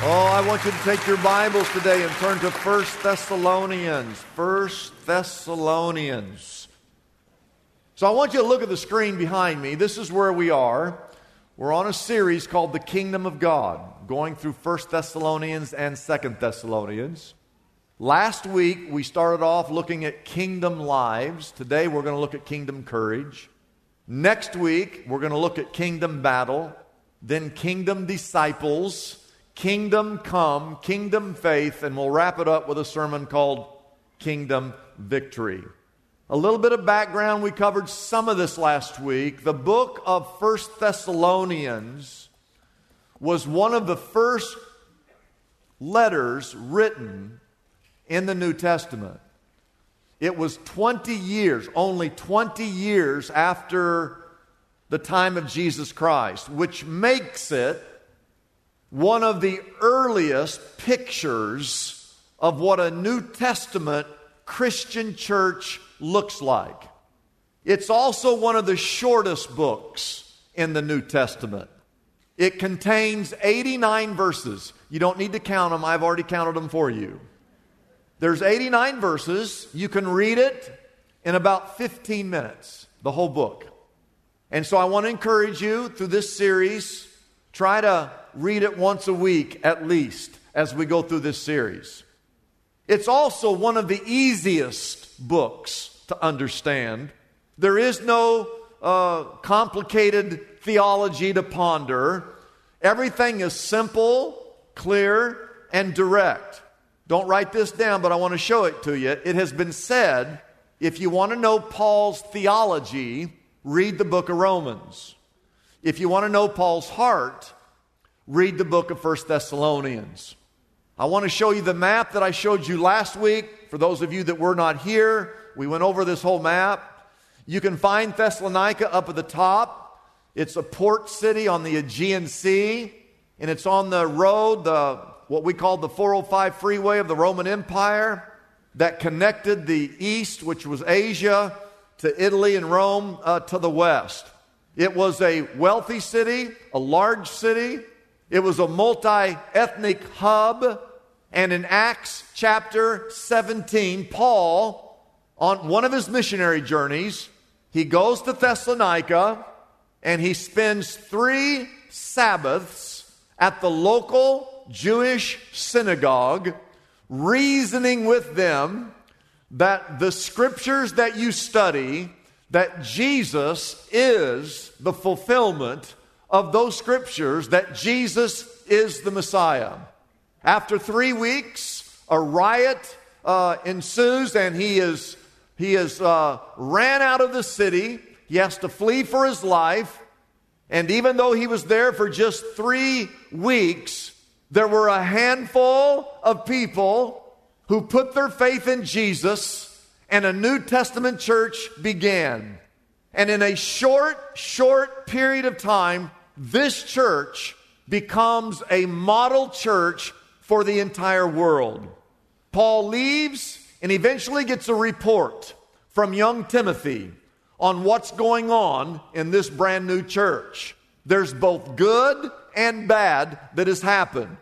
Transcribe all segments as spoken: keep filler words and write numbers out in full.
Oh, I want you to take your Bibles today and turn to First Thessalonians. First Thessalonians. So I want you to look at the screen behind me. This is where we are. We're on a series called The Kingdom of God, going through First Thessalonians and Second Thessalonians. Last week, we started off looking at kingdom lives. Today, we're going to look at kingdom courage. Next week, we're going to look at kingdom battle, then kingdom disciples, kingdom come, kingdom faith, and we'll wrap it up with a sermon called Kingdom Victory. A little bit of background, we covered some of this last week. The book of First Thessalonians was one of the first letters written in the New Testament. It was twenty years, only twenty years after the time of Jesus Christ, which makes it one of the earliest pictures of what a New Testament Christian church looks like. It's also one of the shortest books in the New Testament. It contains eighty-nine verses. You don't need to count them. I've already counted them for you. There's eighty-nine verses. You can read it in about fifteen minutes, the whole book. And so I want to encourage you through this series, try to read it once a week at least as we go through this series. It's also one of the easiest books to understand. There is no uh, complicated theology to ponder. Everything is simple, clear, and direct. Don't write this down, but I want to show it to you. It has been said, if you want to know Paul's theology, read the book of Romans. If you want to know Paul's heart, read the book of First Thessalonians. I want to show you the map that I showed you last week. For those of you that were not here, we went over this whole map. You can find Thessalonica up at the top. It's a port city on the Aegean Sea, and it's on the road, the what we call the four oh five freeway of the Roman Empire that connected the east, which was Asia, to Italy and Rome, uh, to the west. It was a wealthy city, a large city. It was a multi-ethnic hub, and in Acts chapter seventeen, Paul, on one of his missionary journeys, he goes to Thessalonica, and he spends three Sabbaths at the local Jewish synagogue, reasoning with them that the scriptures that you study, that Jesus is the fulfillment of those scriptures, that Jesus is the Messiah. After three weeks, a riot uh, ensues, and he is he is uh, ran out of the city. He has to flee for his life. And even though he was there for just three weeks, there were a handful of people who put their faith in Jesus, and a New Testament church began. And in a short, short period of time, this church becomes a model church for the entire world. Paul leaves and eventually gets a report from young Timothy on what's going on in this brand new church. There's both good and bad that has happened.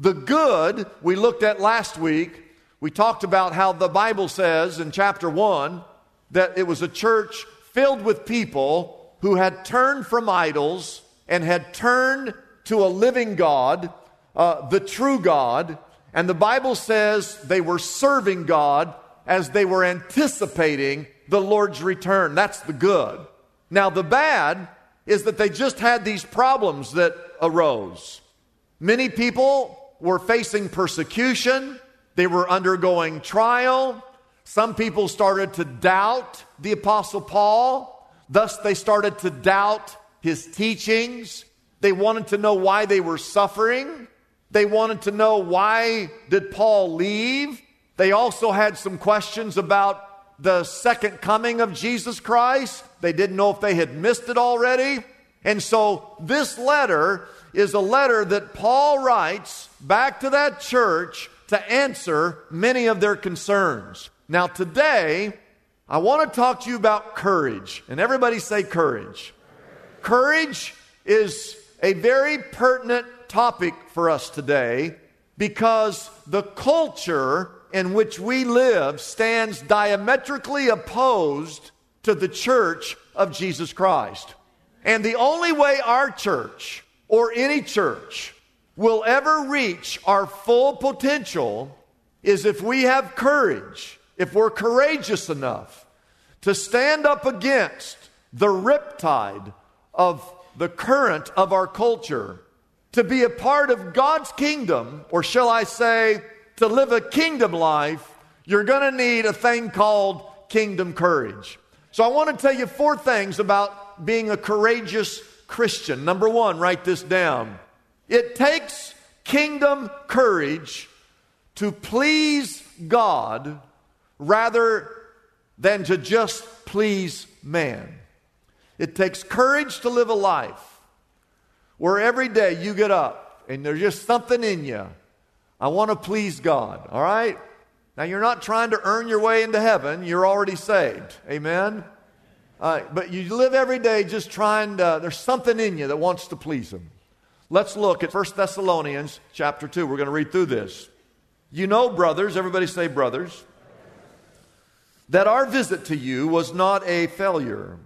The good we looked at last week We talked about how the Bible says in chapter one that it was a church filled with people who had turned from idols and had turned to a living God, uh, the true God. And the Bible says they were serving God as they were anticipating the Lord's return. That's the good. Now, the bad is that they just had these problems that arose. Many people were facing persecution. They were undergoing trial. Some people started to doubt the Apostle Paul. Thus, they started to doubt his teachings. They wanted to know why they were suffering. They wanted to know, why did Paul leave? They also had some questions about the second coming of Jesus Christ. They didn't know if they had missed it already. And so this letter is a letter that Paul writes back to that church to answer many of their concerns. Now today, I want to talk to you about courage. And everybody say courage. Courage is a very pertinent topic for us today because the culture in which we live stands diametrically opposed to the church of Jesus Christ. And the only way our church or any church will ever reach our full potential is if we have courage, if we're courageous enough to stand up against the riptide of the current of our culture, to be a part of God's kingdom, or shall I say, to live a kingdom life. You're going to need a thing called kingdom courage. So I want to tell you four things about being a courageous Christian. Number one, write this down. It takes kingdom courage to please God rather than to just please man. It takes courage to live a life where every day you get up and there's just something in you. I want to please God, all right? Now, you're not trying to earn your way into heaven. You're already saved, amen? Uh, but you live every day just trying to, there's something in you that wants to please Him. Let's look at First Thessalonians chapter two. We're going to read through this. You know, brothers, everybody say brothers, that our visit to you was not a failure.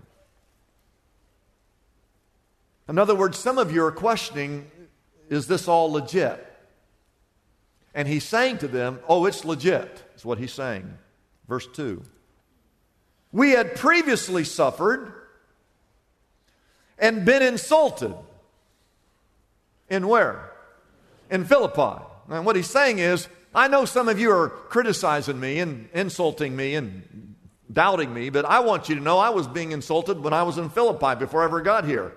In other words, some of you are questioning, is this all legit? And he's saying to them, oh, it's legit, is what he's saying. Verse two. We had previously suffered and been insulted. In where? In Philippi. And what he's saying is, I know some of you are criticizing me and insulting me and doubting me, but I want you to know I was being insulted when I was in Philippi before I ever got here.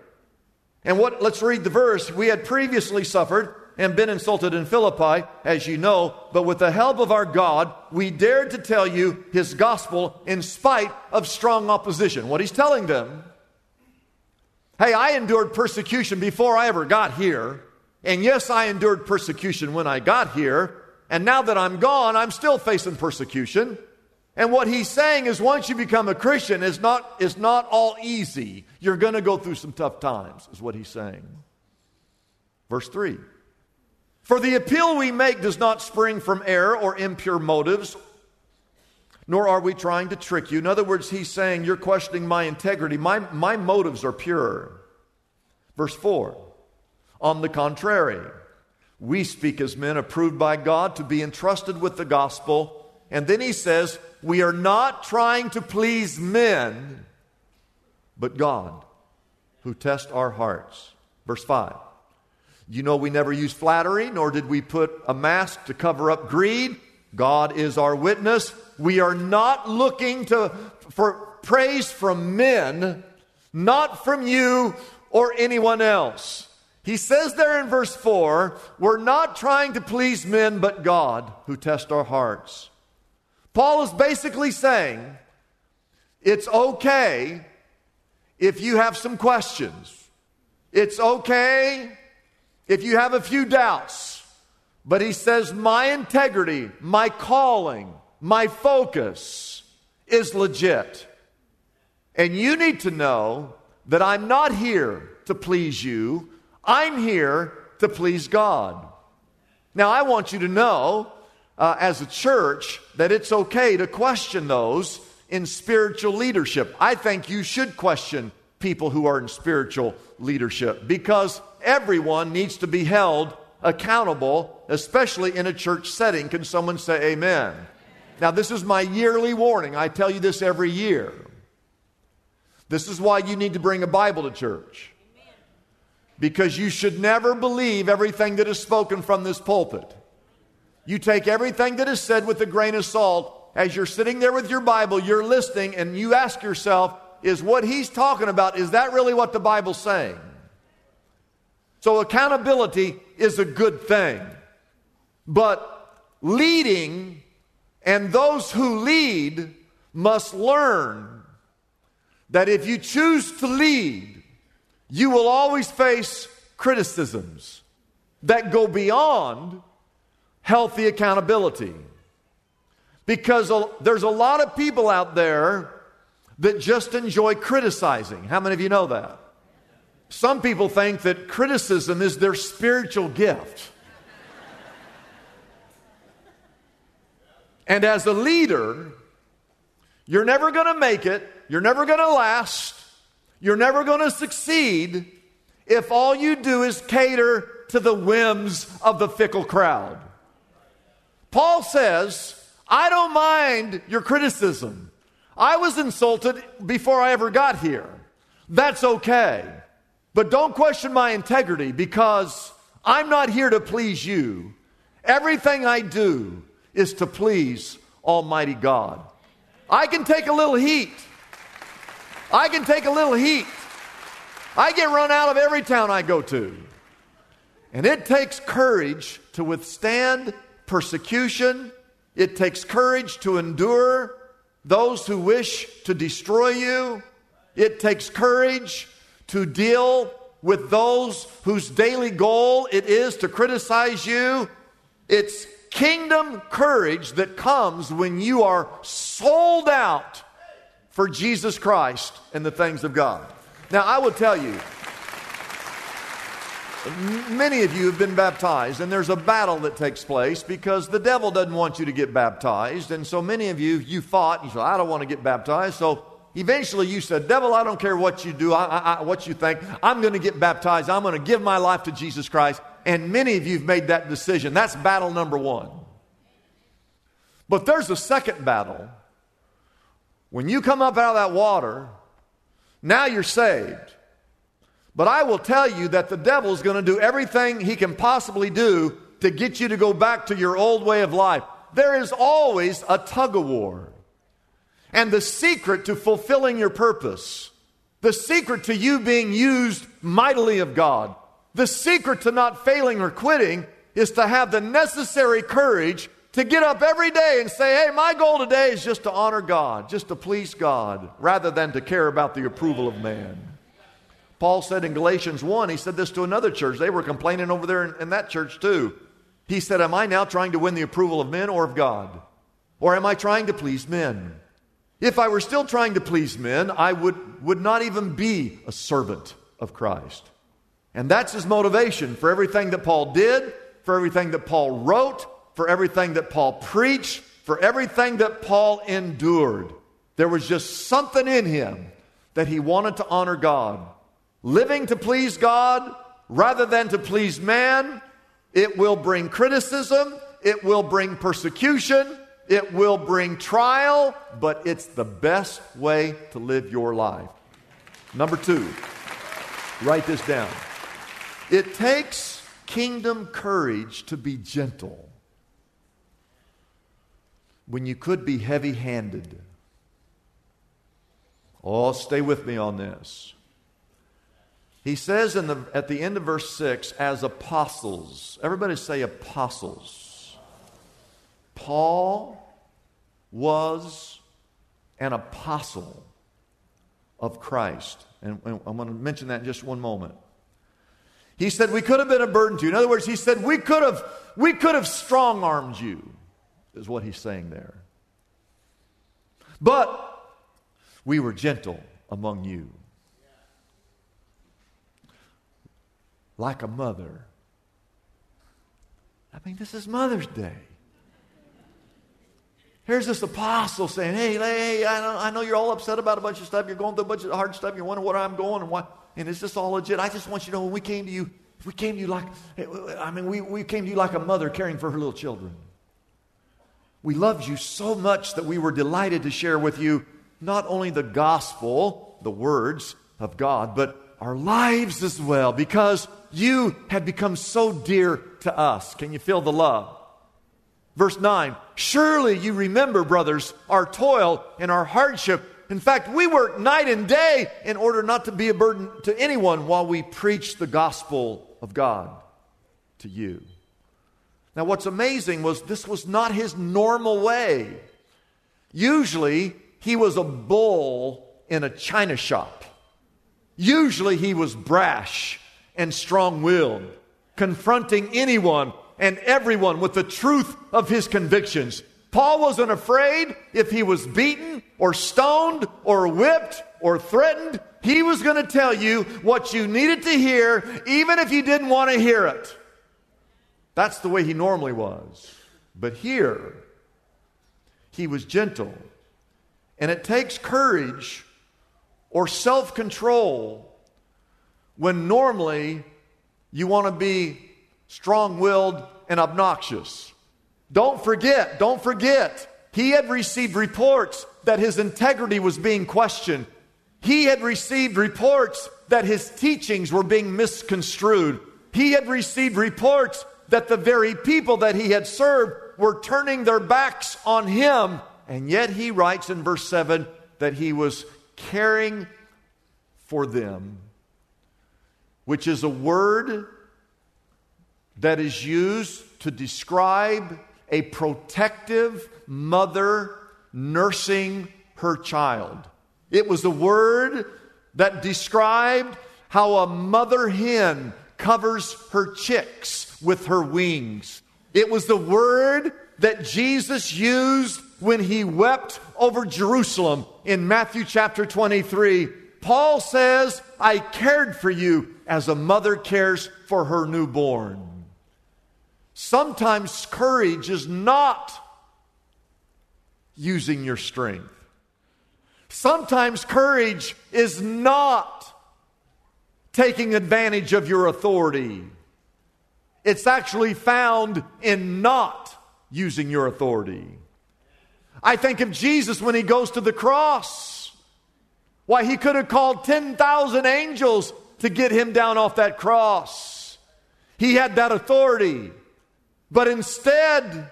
And what? Let's read the verse. We had previously suffered and been insulted in Philippi, as you know, but with the help of our God, we dared to tell you His gospel in spite of strong opposition. What he's telling them, hey, I endured persecution before I ever got here, and yes, I endured persecution when I got here, and now that I'm gone, I'm still facing persecution. And what he's saying is, once you become a Christian, it's not, it's not all easy. You're going to go through some tough times, is what he's saying. Verse three. For the appeal we make does not spring from error or impure motives, nor are we trying to trick you. In other words, he's saying, you're questioning my integrity. My, my motives are pure. Verse four, on the contrary, we speak as men approved by God to be entrusted with the gospel. And then he says, we are not trying to please men, but God, who tests our hearts. Verse five. You know, we never used flattery, nor did we put a mask to cover up greed. God is our witness. We are not looking to for praise from men, not from you or anyone else. He says there in verse four, we're not trying to please men, but God, who tests our hearts. Paul is basically saying, it's okay if you have some questions. It's okay if you have a few doubts, but he says, my integrity, my calling, my focus is legit. And you need to know that I'm not here to please you. I'm here to please God. Now, I want you to know uh, as a church that it's okay to question those in spiritual leadership. I think you should question people who are in spiritual leadership, because everyone needs to be held accountable, especially in a church setting. Can someone say amen? Amen. Now, this is my yearly warning. I tell you this every year. This is why you need to bring a Bible to church. Amen. Because you should never believe everything that is spoken from this pulpit. You take everything that is said with a grain of salt. As you're sitting there with your Bible, you're listening, and you ask yourself, is what he's talking about, is that really what the Bible's saying? So accountability is a good thing. But leading and those who lead must learn that if you choose to lead, you will always face criticisms that go beyond healthy accountability. Because there's a lot of people out there that just enjoy criticizing. How many of you know that? Some people think that criticism is their spiritual gift. And as a leader, you're never going to make it, you're never going to last, you're never going to succeed if all you do is cater to the whims of the fickle crowd. Paul says, I don't mind your criticism. I was insulted before I ever got here. That's okay. But don't question my integrity, because I'm not here to please you. Everything I do is to please Almighty God. I can take a little heat. I can take a little heat. I get run out of every town I go to. And it takes courage to withstand persecution. It takes courage to endure those who wish to destroy you. It takes courage to deal with those whose daily goal it is to criticize you. It's kingdom courage that comes when you are sold out for Jesus Christ and the things of God. Now, I will tell you, many of you have been baptized, and there's a battle that takes place because the devil doesn't want you to get baptized. And so many of you, you fought. You said, I don't want to get baptized. So eventually you said, devil, I don't care what you do, I, I, I, what you think. I'm going to get baptized. I'm going to give my life to Jesus Christ. And many of you have made that decision. That's battle number one. But there's a second battle. When you come up out of that water, now you're saved. But I will tell you that the devil is going to do everything he can possibly do to get you to go back to your old way of life. There is always a tug of war. And the secret to fulfilling your purpose, the secret to you being used mightily of God, the secret to not failing or quitting is to have the necessary courage to get up every day and say, hey, my goal today is just to honor God, just to please God, rather than to care about the approval of man. Paul said in Galatians one, he said this to another church. They were complaining over there in, in that church too. He said, am I now trying to win the approval of men or of God? Or am I trying to please men? If I were still trying to please men, I would, would not even be a servant of Christ. And that's his motivation for everything that Paul did, for everything that Paul wrote, for everything that Paul preached, for everything that Paul endured. There was just something in him that he wanted to honor God. Living to please God rather than to please man, it will bring criticism, it will bring persecution, it will bring trial, but it's the best way to live your life. Number two, write this down. It takes kingdom courage to be gentle when you could be heavy-handed. Oh, stay with me on this. He says in the, at the end of verse six, as apostles, everybody say apostles. Paul was an apostle of Christ. And I'm going to mention that in just one moment. He said, we could have been a burden to you. In other words, he said, we could have, we could have strong-armed you, is what he's saying there. But we were gentle among you. Like a mother. I mean, this is Mother's Day. Here's this apostle saying, hey, hey, I know, I know you're all upset about a bunch of stuff. You're going through a bunch of hard stuff. You're wondering where I'm going and what. And it's just all legit. I just want you to know when we came to you, we came to you like, I mean, we, we came to you like a mother caring for her little children. We loved you so much that we were delighted to share with you not only the gospel, the words of God, but our lives as well, because you have become so dear to us. Can you feel the love? Verse nine, surely you remember, brothers, our toil and our hardship. In fact, we work night and day in order not to be a burden to anyone while we preach the gospel of God to you. Now, what's amazing was this was not his normal way. Usually, he was a bull in a china shop. Usually, he was brash and strong-willed, confronting anyone and everyone with the truth of his convictions. Paul wasn't afraid if he was beaten or stoned or whipped or threatened. He was going to tell you what you needed to hear, even if you didn't want to hear it. That's the way he normally was. But here, he was gentle. And it takes courage or self-control when normally you want to be strong-willed and obnoxious. Don't forget, don't forget, he had received reports that his integrity was being questioned. He had received reports that his teachings were being misconstrued. He had received reports that the very people that he had served were turning their backs on him. And yet he writes in verse seven that he was caring for them, which is a word that is used to describe a protective mother nursing her child. It was a word that described how a mother hen covers her chicks with her wings. It was the word that Jesus used when he wept over Jerusalem in Matthew chapter twenty-three. Paul says, I cared for you as a mother cares for her newborn. Sometimes courage is not using your strength. Sometimes courage is not taking advantage of your authority. It's actually found in not using your authority. I think of Jesus when he goes to the cross. Why, he could have called ten thousand angels to get him down off that cross. He had that authority. But instead,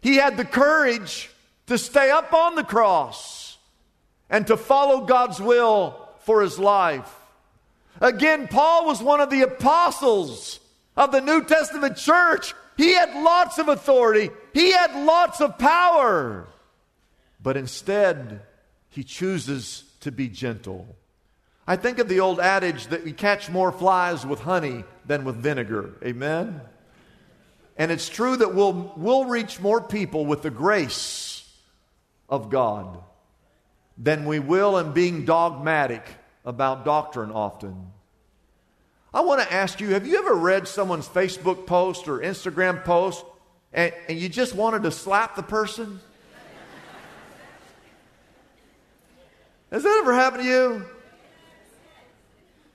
he had the courage to stay up on the cross and to follow God's will for his life. Again, Paul was one of the apostles of the New Testament church. He had lots of authority. He had lots of power. But instead, he chooses to be gentle. I think of the old adage that we catch more flies with honey than with vinegar. Amen? And it's true that we'll, we'll reach more people with the grace of God than we will in being dogmatic about doctrine often. I want to ask you, have you ever read someone's Facebook post or Instagram post and, and you just wanted to slap the person? Has that ever happened to you?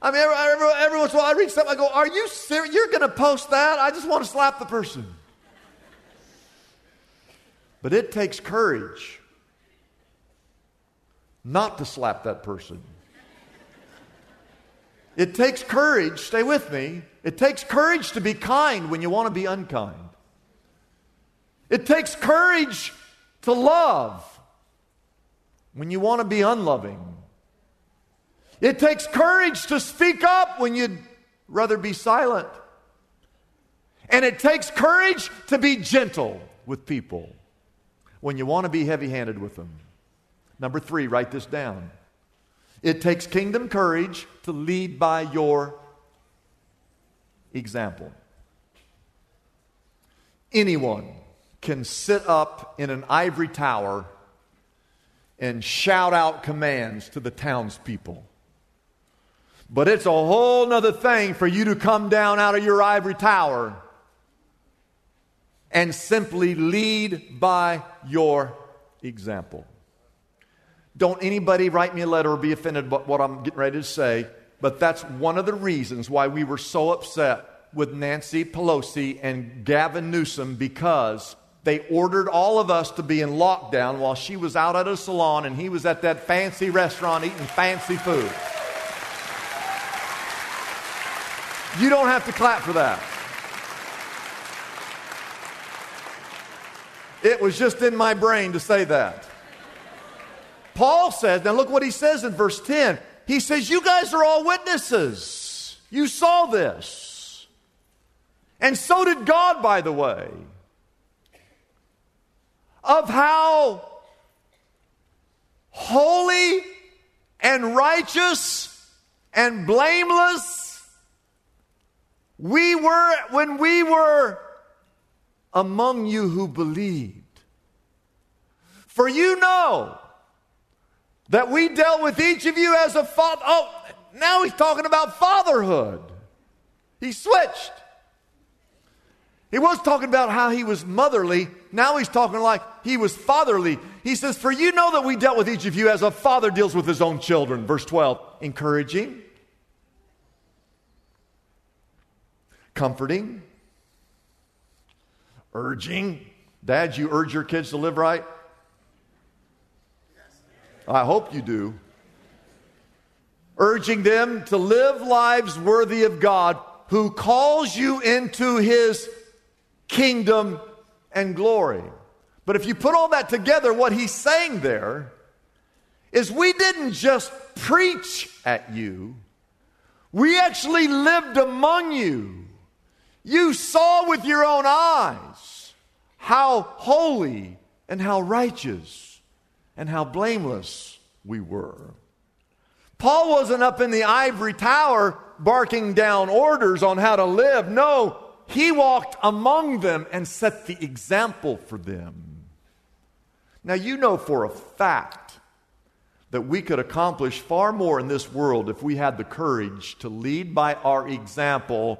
I mean, every, every, every once in a while I read something, I go, are you serious? You're going to post that? I just want to slap the person. But it takes courage not to slap that person. It takes courage, stay with me, it takes courage to be kind when you want to be unkind. It takes courage to love when you want to be unloving. It takes courage to speak up when you'd rather be silent. And it takes courage to be gentle with people when you want to be heavy-handed with them. Number three, write this down. It takes kingdom courage to lead by your example. Anyone can sit up in an ivory tower and shout out commands to the townspeople. But it's a whole nother thing for you to come down out of your ivory tower and simply lead by your example. Don't anybody write me a letter or be offended by what I'm getting ready to say, but that's one of the reasons why we were so upset with Nancy Pelosi and Gavin Newsom, because they ordered all of us to be in lockdown while she was out at a salon and he was at that fancy restaurant eating fancy food. You don't have to clap for that. It was just in my brain to say that. Paul says, now look what he says in verse ten. He says, you guys are all witnesses. You saw this. And so did God, by the way, of how holy and righteous and blameless we were when we were among you who believed. For you know that we dealt with each of you as a father. Oh, now he's talking about fatherhood. He switched. He was talking about how he was motherly. Now he's talking like he was fatherly. He says, for you know that we dealt with each of you as a father deals with his own children. Verse twelve, encouraging, comforting, urging. Dad, you urge your kids to live right? I hope you do. Urging them to live lives worthy of God, who calls you into his kingdom and glory. But if you put all that together, what he's saying there is we didn't just preach at you. We actually lived among you. You saw with your own eyes how holy and how righteous and how blameless we were. Paul wasn't up in the ivory tower barking down orders on how to live. No. He walked among them and set the example for them. Now, you know for a fact that we could accomplish far more in this world if we had the courage to lead by our example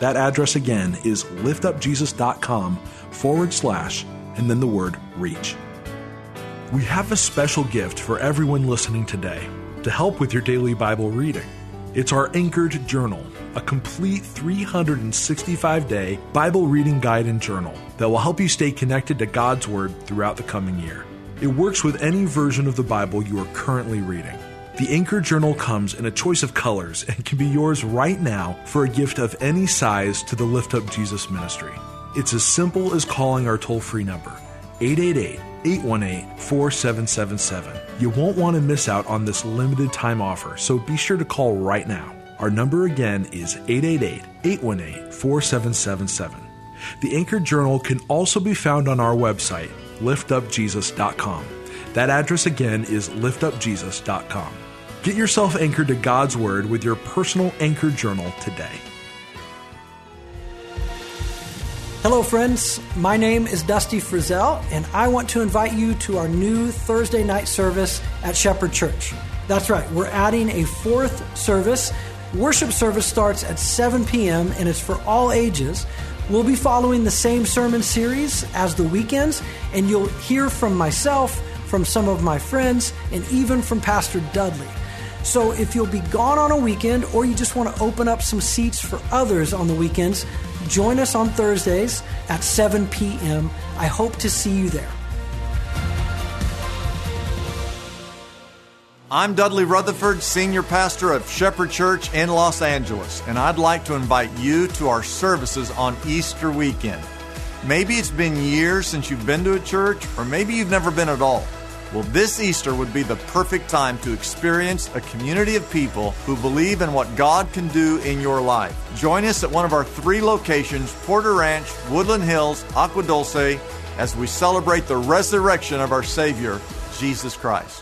That address again is liftupjesus.com forward slash and then the word reach. We have a special gift for everyone listening today to help with your daily Bible reading. It's our Anchor Journal, a complete three hundred sixty-five day Bible reading guide and journal that will help you stay connected to God's Word throughout the coming year. It works with any version of the Bible you are currently reading. The Anchor Journal comes in a choice of colors and can be yours right now for a gift of any size to the Lift Up Jesus ministry. It's as simple as calling our toll-free number, eight eight eight, eight one eight, four seven seven seven. You won't want to miss out on this limited time offer, so be sure to call right now. Our number again is eight eight eight, eight one eight, four seven seven seven. The Anchor Journal can also be found on our website, lift up jesus dot com. That address again is lift up jesus dot com. Get yourself anchored to God's Word with your personal Anchor Journal today. Hello friends, my name is Dusty Frizzell, and I want to invite you to our new Thursday night service at Shepherd Church. That's right, we're adding a fourth service. Worship service starts at seven p.m. and it's for all ages. We'll be following the same sermon series as the weekends, and you'll hear from myself, from some of my friends, and even from Pastor Dudley. So if you'll be gone on a weekend or you just want to open up some seats for others on the weekends, join us on Thursdays at seven p.m. I hope to see you there. I'm Dudley Rutherford, Senior Pastor of Shepherd Church in Los Angeles, and I'd like to invite you to our services on Easter weekend. Maybe it's been years since you've been to a church, or maybe you've never been at all. Well, this Easter would be the perfect time to experience a community of people who believe in what God can do in your life. Join us at one of our three locations, Porter Ranch, Woodland Hills, Aqua Dulce, as we celebrate the resurrection of our Savior, Jesus Christ.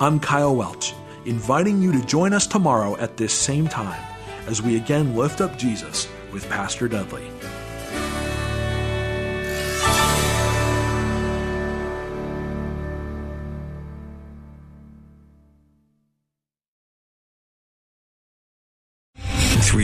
I'm Kyle Welch, inviting you to join us tomorrow at this same time as we again lift up Jesus with Pastor Dudley.